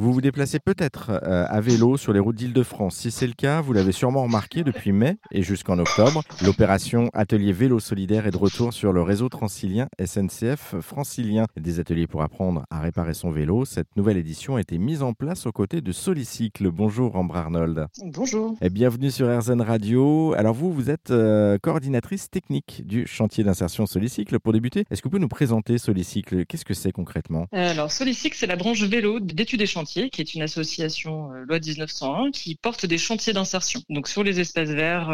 Vous vous déplacez peut-être à vélo sur les routes d'Île-de-France. Si c'est le cas, vous l'avez sûrement remarqué depuis mai et jusqu'en octobre. L'opération Ateliers Vélos Solidaires est de retour sur le réseau transilien SNCF-Francilien. Des ateliers pour apprendre à réparer son vélo. Cette nouvelle édition a été mise en place aux côtés de Solicycle. Bonjour Ambre Arnold. Bonjour. Et bienvenue sur Air-Zen Radio. Alors vous êtes coordinatrice technique du chantier d'insertion Solicycle. Pour débuter, est-ce que vous pouvez nous présenter Solicycle? Qu'est-ce que c'est concrètement? Alors Solicycle, c'est la branche vélo d'études et chantiers, qui est une association loi 1901 qui porte des chantiers d'insertion. Donc sur les espaces verts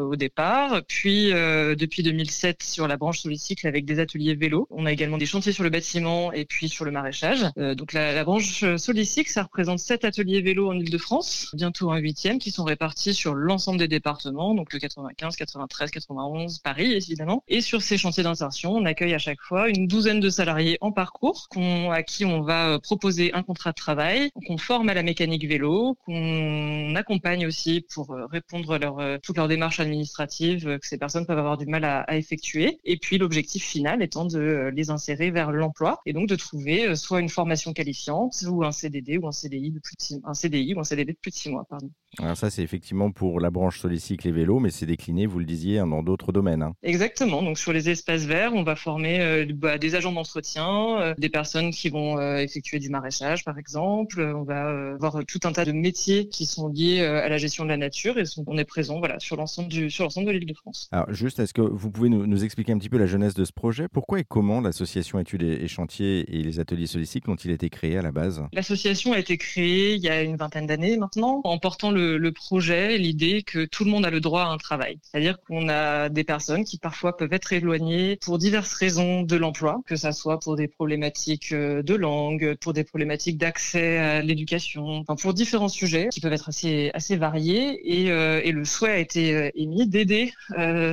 au départ, puis depuis 2007 sur la branche Solicycle avec des ateliers vélo. On a également des chantiers sur le bâtiment et puis sur le maraîchage. Donc la branche Solicycle, ça représente 7 ateliers vélo en Ile-de-France, bientôt un 8e, qui sont répartis sur l'ensemble des départements, donc le 95, 93, 91, Paris évidemment. Et sur ces chantiers d'insertion, on accueille à chaque fois une douzaine de salariés en parcours à qui on va proposer un contrat de travail, qu'on forme à la mécanique vélo, qu'on accompagne aussi pour répondre à toutes leurs démarches administratives que ces personnes peuvent avoir du mal à effectuer. Et puis l'objectif final étant de les insérer vers l'emploi et donc de trouver soit une formation qualifiante ou un CDD ou un CDI de plus de 6 mois, un CDI ou un CDD de plus de 6 mois. Pardon. Alors ça, c'est effectivement pour la branche Solicycle et vélo, mais c'est décliné, vous le disiez, dans d'autres domaines. Hein. Exactement. Donc sur les espaces verts, on va former des agents d'entretien, des personnes qui vont effectuer du maraîchage, par exemple. On va voir tout un tas de métiers qui sont liés à la gestion de la nature et on est présent sur l'ensemble de l'Île-de-France. Alors juste, est-ce que vous pouvez nous expliquer un petit peu la jeunesse de ce projet? Pourquoi et comment l'association Études et Chantiers et les ateliers Solicycle ont-ils été créés à la base? L'association a été créée il y a une vingtaine d'années maintenant, en portant le projet, l'idée que tout le monde a le droit à un travail. C'est-à-dire qu'on a des personnes qui parfois peuvent être éloignées pour diverses raisons de l'emploi, que ça soit pour des problématiques de langue, pour des problématiques d'accès à l'éducation, enfin pour différents sujets qui peuvent être assez variés et le souhait a été émis d'aider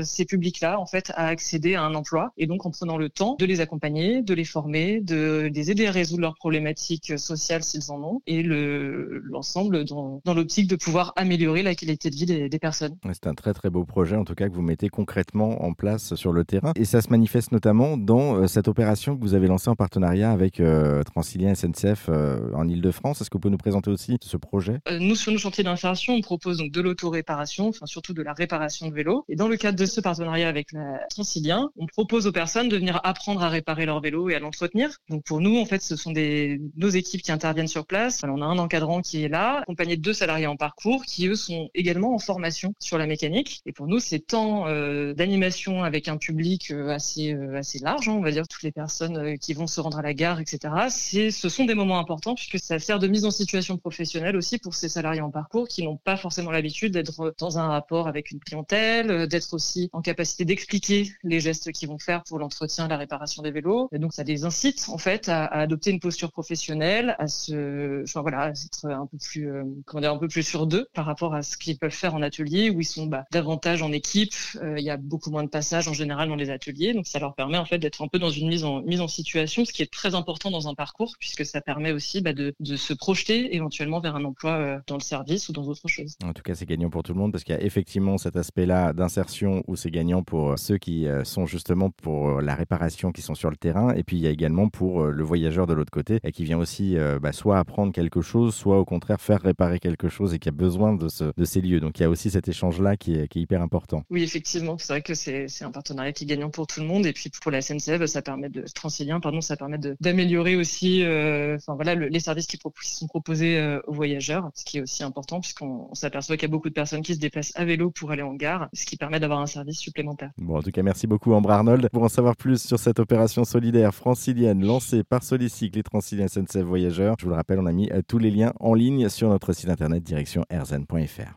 ces publics-là en fait à accéder à un emploi et donc en prenant le temps de les accompagner, de les former, de les aider à résoudre leurs problématiques sociales s'ils en ont et l'ensemble dans l'optique de pouvoir améliorer la qualité de vie des personnes. C'est un très très beau projet en tout cas que vous mettez concrètement en place sur le terrain et ça se manifeste notamment dans cette opération que vous avez lancée en partenariat avec Transilien SNCF en Ile-de-France. Est-ce que vous pouvez nous présenter aussi ce projet? Nous sur nos chantiers d'insertion, on propose donc de l'auto-réparation, enfin surtout de la réparation de vélo et dans le cadre de ce partenariat avec Transilien, on propose aux personnes de venir apprendre à réparer leur vélo et à l'entretenir. Donc pour nous en fait ce sont nos équipes qui interviennent sur place. Alors, on a un encadrant qui est là, accompagné de 2 salariés en parcours qui eux sont également en formation sur la mécanique et pour nous ces temps d'animation avec un public assez large, on va dire toutes les personnes qui vont se rendre à la gare etc, ce sont des moments importants puisque ça sert de mise en situation professionnelle aussi pour ces salariés en parcours qui n'ont pas forcément l'habitude d'être dans un rapport avec une clientèle, d'être aussi en capacité d'expliquer les gestes qu'ils vont faire pour l'entretien, la réparation des vélos et donc ça les incite en fait à adopter une posture professionnelle, à être un peu plus sur deux par rapport à ce qu'ils peuvent faire en atelier où ils sont davantage en équipe. Il y a beaucoup moins de passages en général dans les ateliers, donc ça leur permet en fait d'être un peu dans une mise en situation, ce qui est très important dans un parcours puisque ça permet aussi de se projeter éventuellement vers un emploi dans le service ou dans autre chose. En tout cas, c'est gagnant pour tout le monde parce qu'il y a effectivement cet aspect-là d'insertion où c'est gagnant pour ceux qui sont justement pour la réparation qui sont sur le terrain et puis il y a également pour le voyageur de l'autre côté qui vient aussi soit apprendre quelque chose, soit au contraire faire réparer quelque chose et qui a besoin de ces lieux. Donc il y a aussi cet échange-là qui est hyper important. Oui, effectivement, c'est vrai que c'est un partenariat qui est gagnant pour tout le monde et puis pour la SNCF, ça permet d'améliorer aussi les services qui sont proposés aux voyageurs, ce qui est aussi important puisqu'on s'aperçoit qu'il y a beaucoup de personnes qui se déplacent à vélo pour aller en gare, ce qui permet d'avoir un service supplémentaire. Bon, en tout cas, merci beaucoup Ambre Arnold. Pour en savoir plus sur cette opération solidaire francilienne lancée par Solicycle et Transilien SNCF Voyageurs, je vous le rappelle, on a mis tous les liens en ligne sur notre site internet direction arsen.fr.